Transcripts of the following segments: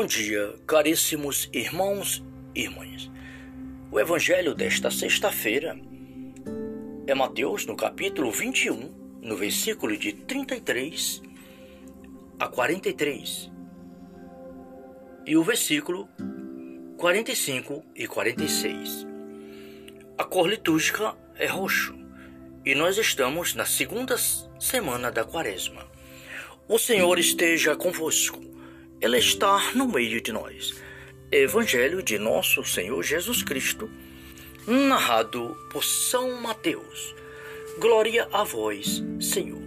Bom dia, caríssimos irmãos e irmãs. O Evangelho desta sexta-feira é Mateus, no capítulo 21, no versículo de 33 a 43. E o versículo 45 e 46. A cor litúrgica é roxo e nós estamos na segunda semana da Quaresma. O Senhor esteja convosco. Ela está no meio de nós. Evangelho de nosso Senhor Jesus Cristo, narrado por São Mateus. Glória a vós, Senhor.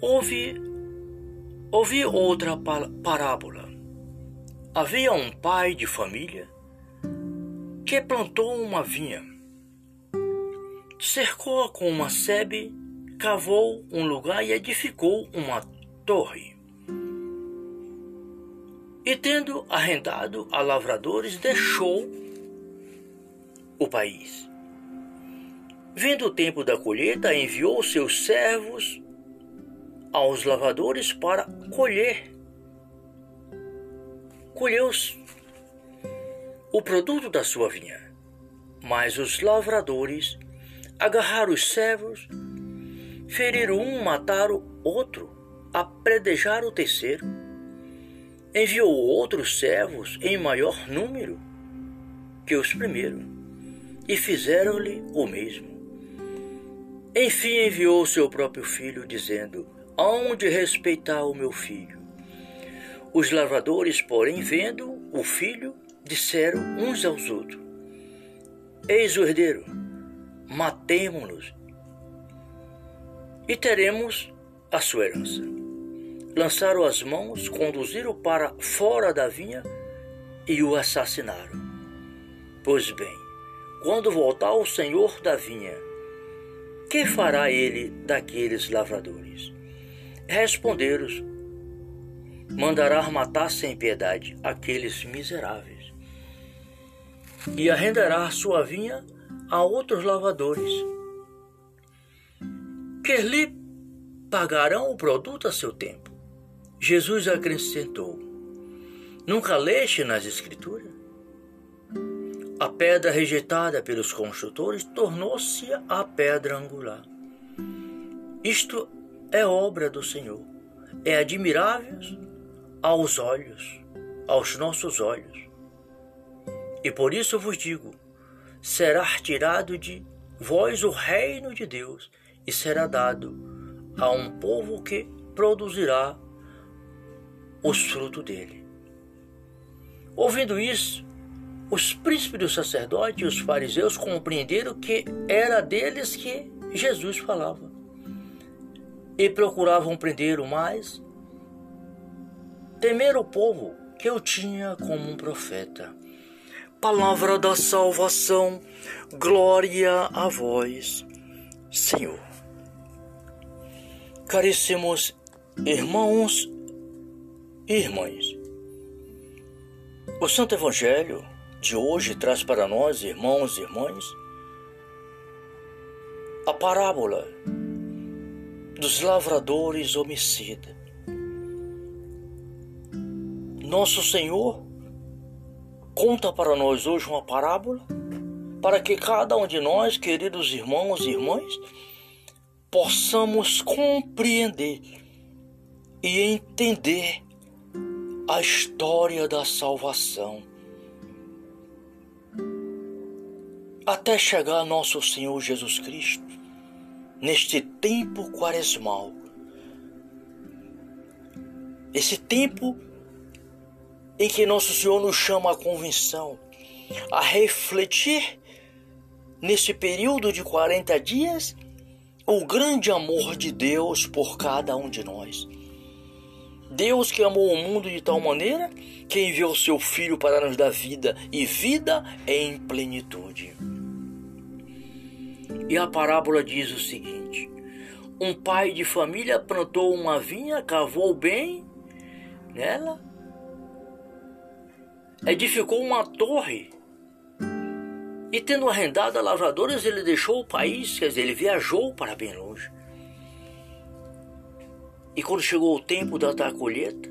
Houve outra parábola. Havia um pai de família que plantou uma vinha, cercou-a com uma sebe, cavou um lugar e edificou uma torre. E tendo arrendado a lavradores, deixou o país. Vindo o tempo da colheita, enviou seus servos aos lavradores para colher. Colheu o produto da sua vinha. Mas os lavradores agarraram os servos, feriram um, mataram outro, apredejaram o terceiro. Enviou outros servos em maior número que os primeiros, e fizeram-lhe o mesmo. Enfim, enviou seu próprio filho, dizendo: aonde respeitar o meu filho? Os lavradores, porém, vendo o filho, disseram uns aos outros: eis o herdeiro, matemo-nos e teremos a sua herança. Lançaram as mãos, conduziram-o para fora da vinha e o assassinaram. Pois bem, quando voltar o senhor da vinha, que fará ele daqueles lavradores? Responderam: mandará matar sem piedade aqueles miseráveis e arrendará sua vinha a outros lavradores, que lhe pagarão o produto a seu tempo. Jesus acrescentou: nunca leste nas Escrituras? A pedra rejeitada pelos construtores tornou-se a pedra angular. Isto é obra do Senhor. É admirável aos nossos olhos. E por isso vos digo, será retirado de vós o reino de Deus e será dado a um povo que produzirá os frutos dele. Ouvindo isso, os príncipes dos sacerdotes e os fariseus compreenderam que era deles que Jesus falava e procuravam prender-o, mas temer o povo que eu tinha como um profeta. Palavra da salvação, glória a vós, Senhor. Caríssimos irmãos e irmãs, o Santo Evangelho de hoje traz para nós, irmãos e irmãs, a parábola dos lavradores homicidas. Nosso Senhor conta para nós hoje uma parábola para que cada um de nós, queridos irmãos e irmãs, possamos compreender e entender a história da salvação, até chegar a nosso Senhor Jesus Cristo, neste tempo quaresmal. Esse tempo em que nosso Senhor nos chama à convenção, a refletir nesse período de 40 dias o grande amor de Deus por cada um de nós. Deus que amou o mundo de tal maneira que enviou seu Filho para nos dar vida e vida em plenitude. E a parábola diz o seguinte: um pai de família plantou uma vinha, cavou bem nela, edificou uma torre e, tendo arrendado a lavradores, ele deixou o país, quer dizer, ele viajou para bem longe. E quando chegou o tempo da colheita,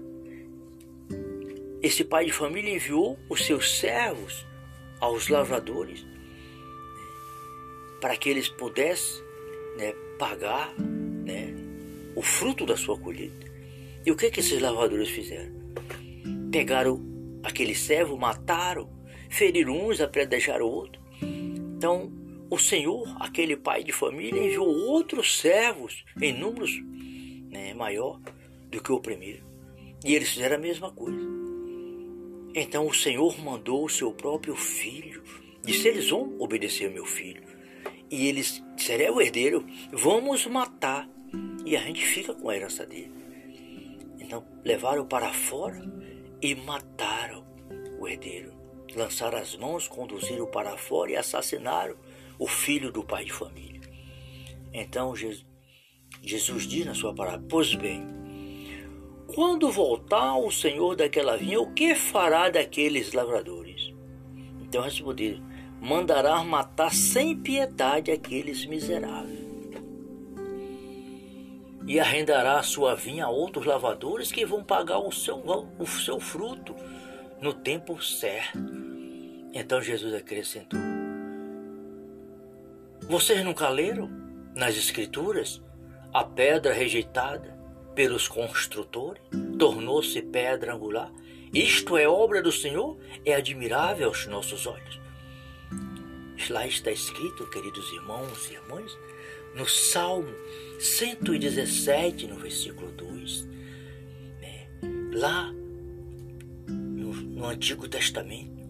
Esse pai de família enviou os seus servos aos lavradores, para que eles pudessem pagar o fruto da sua colheita. E o que esses lavradores fizeram? Pegaram aquele servo, mataram, feriram uns, apedrejaram o outro. Então, o Senhor, aquele pai de família, enviou outros servos em números maior do que o primeiro. E eles fizeram a mesma coisa. Então, o Senhor mandou o seu próprio filho. Disse, eles vão obedecer ao meu filho. E eles disseram, é o herdeiro, vamos matar. E a gente fica com a herança dele. Então, levaram para fora e mataram o herdeiro. Lançaram as mãos, conduziram para fora e assassinaram o filho do pai de família. Então, Jesus diz na sua palavra, pois bem, quando voltar o Senhor daquela vinha, o que fará daqueles lavradores? Então, responderam, mandará matar sem piedade aqueles miseráveis. E arrendará a sua vinha a outros lavradores que vão pagar o seu fruto no tempo certo. Então Jesus acrescentou, vocês nunca leram nas Escrituras? A pedra rejeitada pelos construtores tornou-se pedra angular. Isto é obra do Senhor, é admirável aos nossos olhos. Lá está escrito, queridos irmãos e irmãs, no Salmo 117, no versículo 2. Lá no Antigo Testamento,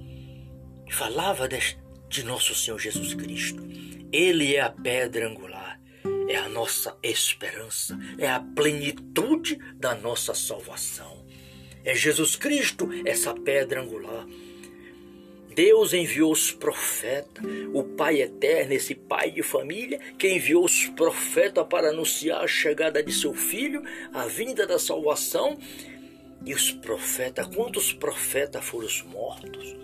falava de nosso Senhor Jesus Cristo. Ele é a pedra angular, é a nossa esperança, é a plenitude da nossa salvação. É Jesus Cristo essa pedra angular. Deus enviou os profetas, o Pai eterno, esse Pai de família, que enviou os profetas para anunciar a chegada de seu Filho, a vinda da salvação. E os profetas, quantos profetas foram os mortos?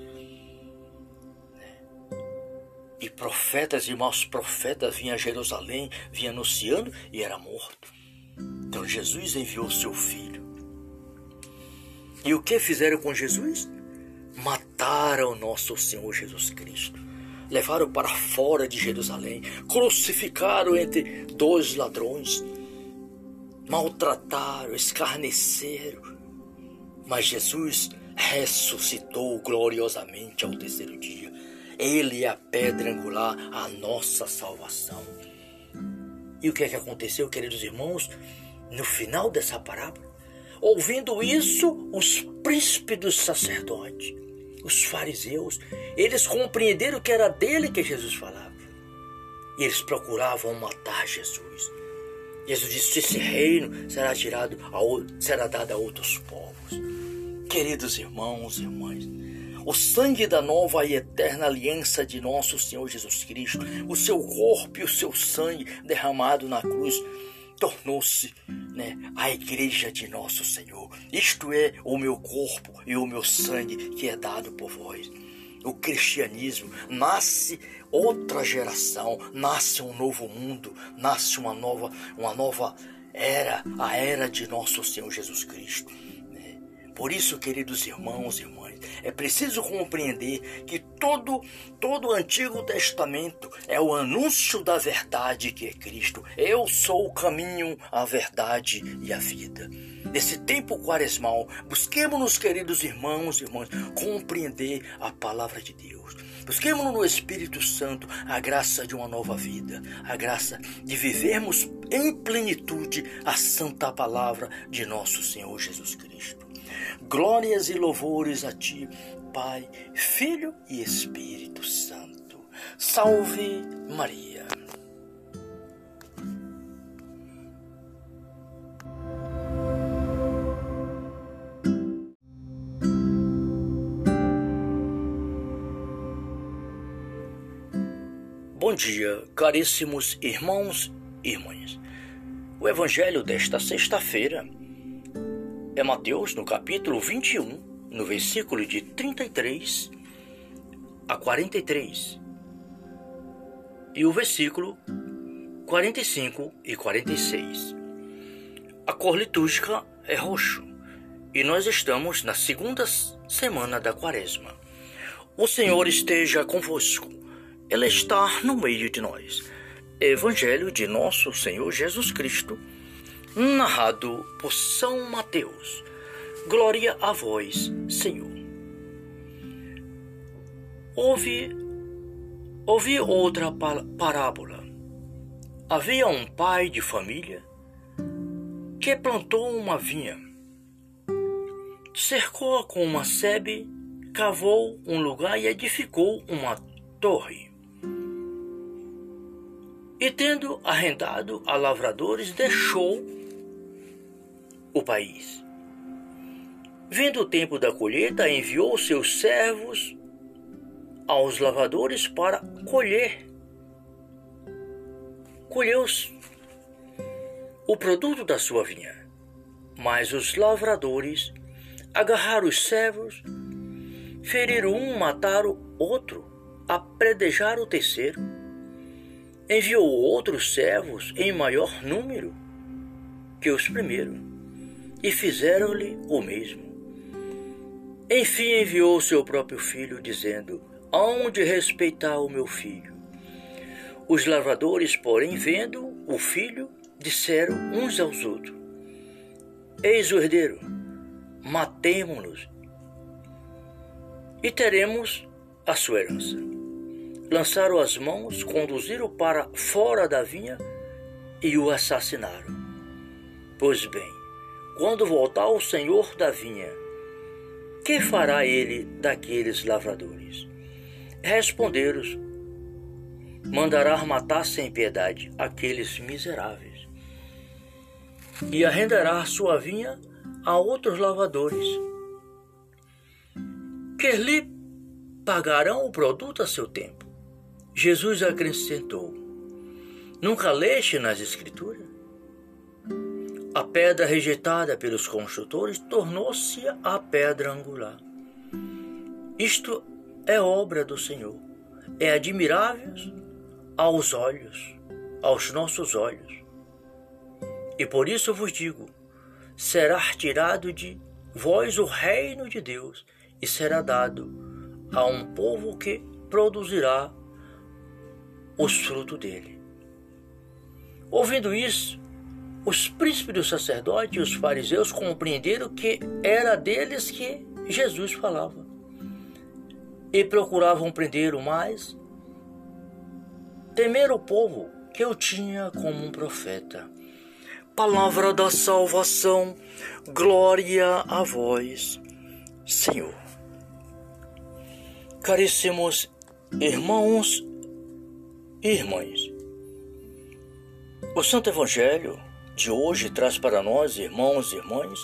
E profetas e maus profetas vinham a Jerusalém, vinham anunciando e era morto. Então Jesus enviou seu Filho. E o que fizeram com Jesus? Mataram nosso Senhor Jesus Cristo, levaram para fora de Jerusalém, crucificaram entre dois ladrões, maltrataram, escarneceram, mas Jesus ressuscitou gloriosamente ao terceiro dia. Ele é a pedra angular, a nossa salvação. E o que é que aconteceu, queridos irmãos, no final dessa parábola? Ouvindo isso, os príncipes dos sacerdotes, os fariseus, eles compreenderam que era dele que Jesus falava. E eles procuravam matar Jesus. Jesus disse, esse reino será dado a outros povos. Queridos irmãos e irmãs, o sangue da nova e eterna aliança de nosso Senhor Jesus Cristo, o seu corpo e o seu sangue derramado na cruz, tornou-se a igreja de nosso Senhor. Isto é o meu corpo e o meu sangue que é dado por vós. O cristianismo nasce outra geração, nasce um novo mundo, nasce uma nova era, a era de nosso Senhor Jesus Cristo. Por isso, queridos irmãos e irmãs, é preciso compreender que todo o Antigo Testamento é o anúncio da verdade que é Cristo. Eu sou o caminho, a verdade e a vida. Nesse tempo quaresmal, busquemos-nos, queridos irmãos e irmãs, compreender a palavra de Deus. Busquemos no Espírito Santo a graça de uma nova vida, a graça de vivermos em plenitude a santa palavra de nosso Senhor Jesus Cristo. Glórias e louvores a Ti, Pai, Filho e Espírito Santo. Salve Maria. Bom dia, caríssimos irmãos e irmãs. O Evangelho desta sexta-feira é Mateus, no capítulo 21, no versículo de 33 a 43. E o versículo 45 e 46. A cor litúrgica é roxo. E nós estamos na segunda Semana da Quaresma. O Senhor esteja convosco. Ele está no meio de nós. Evangelho de nosso Senhor Jesus Cristo, narrado por São Mateus. Glória a vós, Senhor. Houve outra parábola. Havia um pai de família que plantou uma vinha, cercou-a com uma sebe, cavou um lugar e edificou uma torre. E tendo arrendado a lavradores, deixou o país. Vindo o tempo da colheita, enviou seus servos aos lavradores para colher. Colheu o produto da sua vinha. Mas os lavradores agarraram os servos, feriram um, mataram outro, apredejaram o terceiro. Enviou outros servos em maior número que os primeiros, e fizeram-lhe o mesmo. Enfim, enviou seu próprio filho, dizendo: aonde respeitar o meu filho? Os lavradores, porém, vendo o filho, disseram uns aos outros: eis o herdeiro, matemo-nos e teremos a sua herança. Lançaram as mãos, conduziram-o para fora da vinha e o assassinaram. Pois bem, quando voltar o senhor da vinha, que fará ele daqueles lavradores? Responderam-os: mandará matar sem piedade aqueles miseráveis e arrendará sua vinha a outros lavradores, que lhe pagarão o produto a seu tempo. Jesus acrescentou: nunca leste nas Escrituras? A pedra rejeitada pelos construtores tornou-se a pedra angular. Isto é obra do Senhor. É admirável aos nossos olhos. E por isso vos digo, será retirado de vós o reino de Deus e será dado a um povo que produzirá os frutos dele. Ouvindo isso, os príncipes dos sacerdotes e os fariseus compreenderam que era deles que Jesus falava e procuravam prender-o, mas temer o povo que eu tinha como um profeta. Palavra da salvação, glória a vós, Senhor. Caríssimos irmãos e irmãs, o Santo Evangelho de hoje traz para nós, irmãos e irmãs,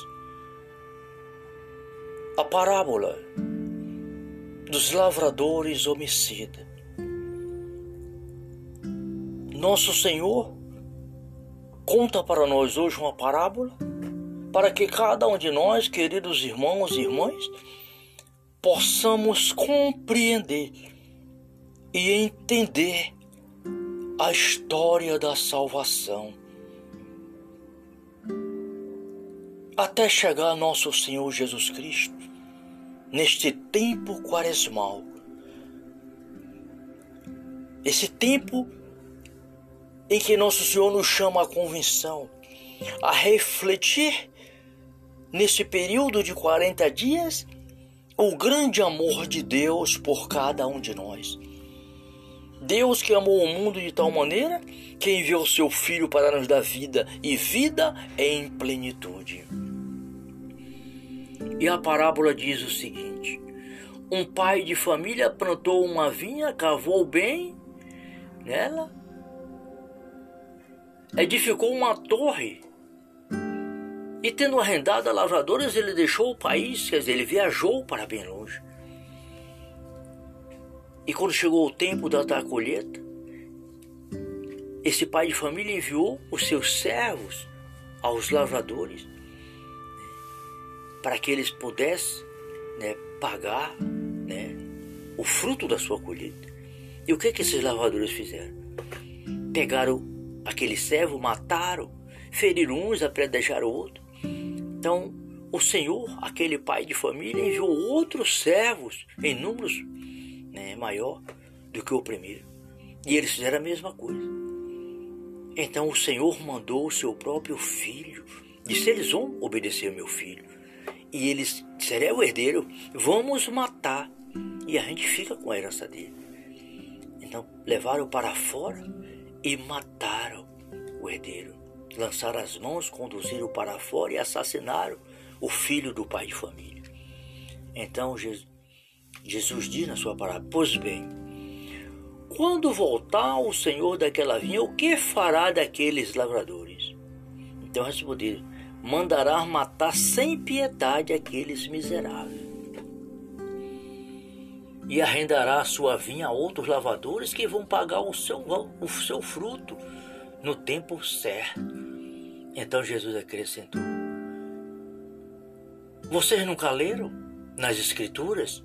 a parábola dos lavradores homicidas. Nosso Senhor conta para nós hoje uma parábola para que cada um de nós, queridos irmãos e irmãs, possamos compreender e entender a história da salvação, até chegar a nosso Senhor Jesus Cristo neste tempo quaresmal. Esse tempo em que nosso Senhor nos chama à convenção, a refletir nesse período de 40 dias o grande amor de Deus por cada um de nós. Deus que amou o mundo de tal maneira que enviou seu Filho para nos dar vida e vida em plenitude. E a parábola diz o seguinte: um pai de família plantou uma vinha, cavou bem nela, edificou uma torre e, tendo arrendado a lavradores, ele deixou o país, quer dizer, ele viajou para bem longe. E quando chegou o tempo da colheita, esse pai de família enviou os seus servos aos lavradores para que eles pudessem pagar o fruto da sua colheita. E o que esses lavradores fizeram? Pegaram aquele servo, mataram, feriram uns, apredejaram o outro. Então, o Senhor, aquele pai de família, enviou outros servos em números maior do que o primeiro. E eles fizeram a mesma coisa. Então o Senhor mandou o seu próprio filho. Disse, eles vão obedecer ao meu filho. E eles disseram, é o herdeiro, vamos matar. E a gente fica com a herança dele. Então levaram para fora e mataram o herdeiro. Lançaram as mãos, conduziram para fora e assassinaram o filho do pai de família. Então Jesus diz na sua palavra, pois bem, quando voltar o Senhor daquela vinha, o que fará daqueles lavradores? Então responderam, mandará matar sem piedade aqueles miseráveis. E arrendará a sua vinha a outros lavradores que vão pagar o seu fruto no tempo certo. Então Jesus acrescentou, vocês nunca leram nas Escrituras?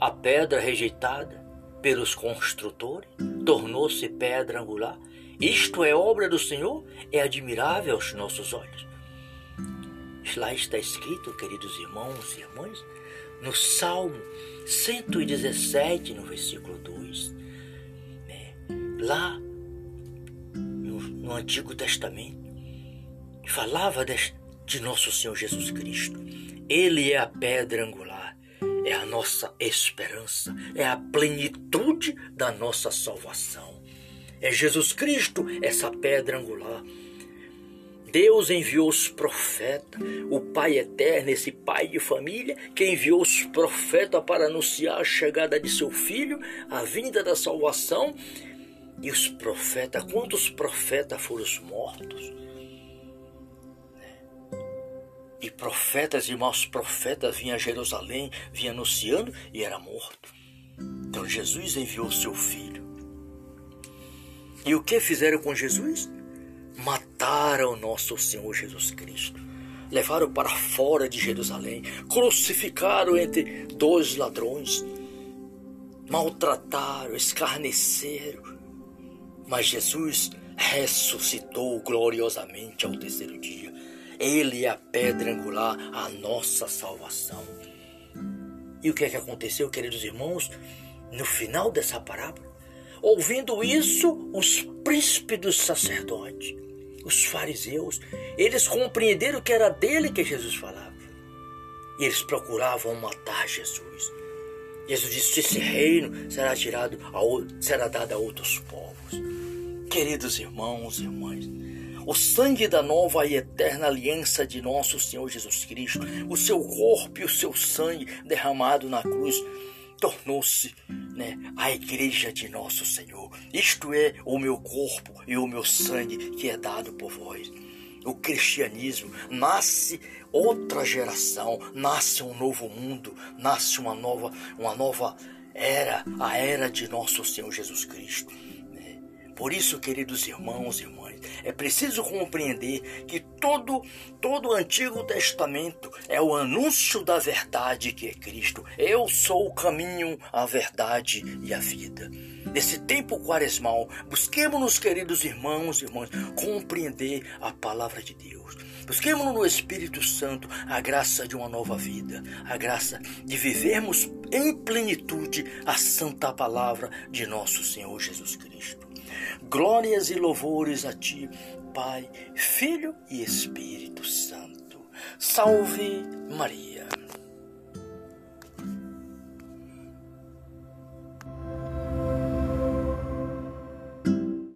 A pedra rejeitada pelos construtores tornou-se pedra angular. Isto é obra do Senhor, é admirável aos nossos olhos. Lá está escrito, queridos irmãos e irmãs, no Salmo 117, no versículo 2. Lá no Antigo Testamento, falava de nosso Senhor Jesus Cristo. Ele é a pedra angular, é a nossa esperança, é a plenitude da nossa salvação. É Jesus Cristo, essa pedra angular. Deus enviou os profetas, o Pai eterno, esse Pai de família, que enviou os profetas para anunciar a chegada de seu Filho, a vinda da salvação. E os profetas, quantos profetas foram os mortos? E profetas e maus profetas vinham a Jerusalém, vinham anunciando e era morto. Então Jesus enviou seu filho. E o que fizeram com Jesus? Mataram nosso Senhor Jesus Cristo. Levaram para fora de Jerusalém, crucificaram entre dois ladrões, maltrataram, escarneceram. Mas Jesus ressuscitou gloriosamente ao terceiro dia. Ele é a pedra angular, a nossa salvação. E o que é que aconteceu, queridos irmãos? No final dessa parábola, ouvindo isso, os príncipes dos sacerdotes, os fariseus, eles compreenderam que era dele que Jesus falava. E eles procuravam matar Jesus. Jesus disse, esse reino será dado a outros povos. Queridos irmãos e irmãs, o sangue da nova e eterna aliança de nosso Senhor Jesus Cristo, o seu corpo e o seu sangue derramado na cruz, tornou-se a igreja de nosso Senhor. Isto é o meu corpo e o meu sangue que é dado por vós. O cristianismo nasce outra geração, nasce um novo mundo, nasce uma nova era, a era de nosso Senhor Jesus Cristo. Por isso, queridos irmãos e irmãs, é preciso compreender que todo o Antigo Testamento é o anúncio da verdade que é Cristo. Eu sou o caminho, a verdade e a vida. Nesse tempo quaresmal, busquemos-nos, queridos irmãos e irmãs, compreender a palavra de Deus. Busquemos no Espírito Santo a graça de uma nova vida, a graça de vivermos em plenitude a santa palavra de nosso Senhor Jesus Cristo. Glórias e louvores a Ti, Pai, Filho e Espírito Santo. Salve Maria.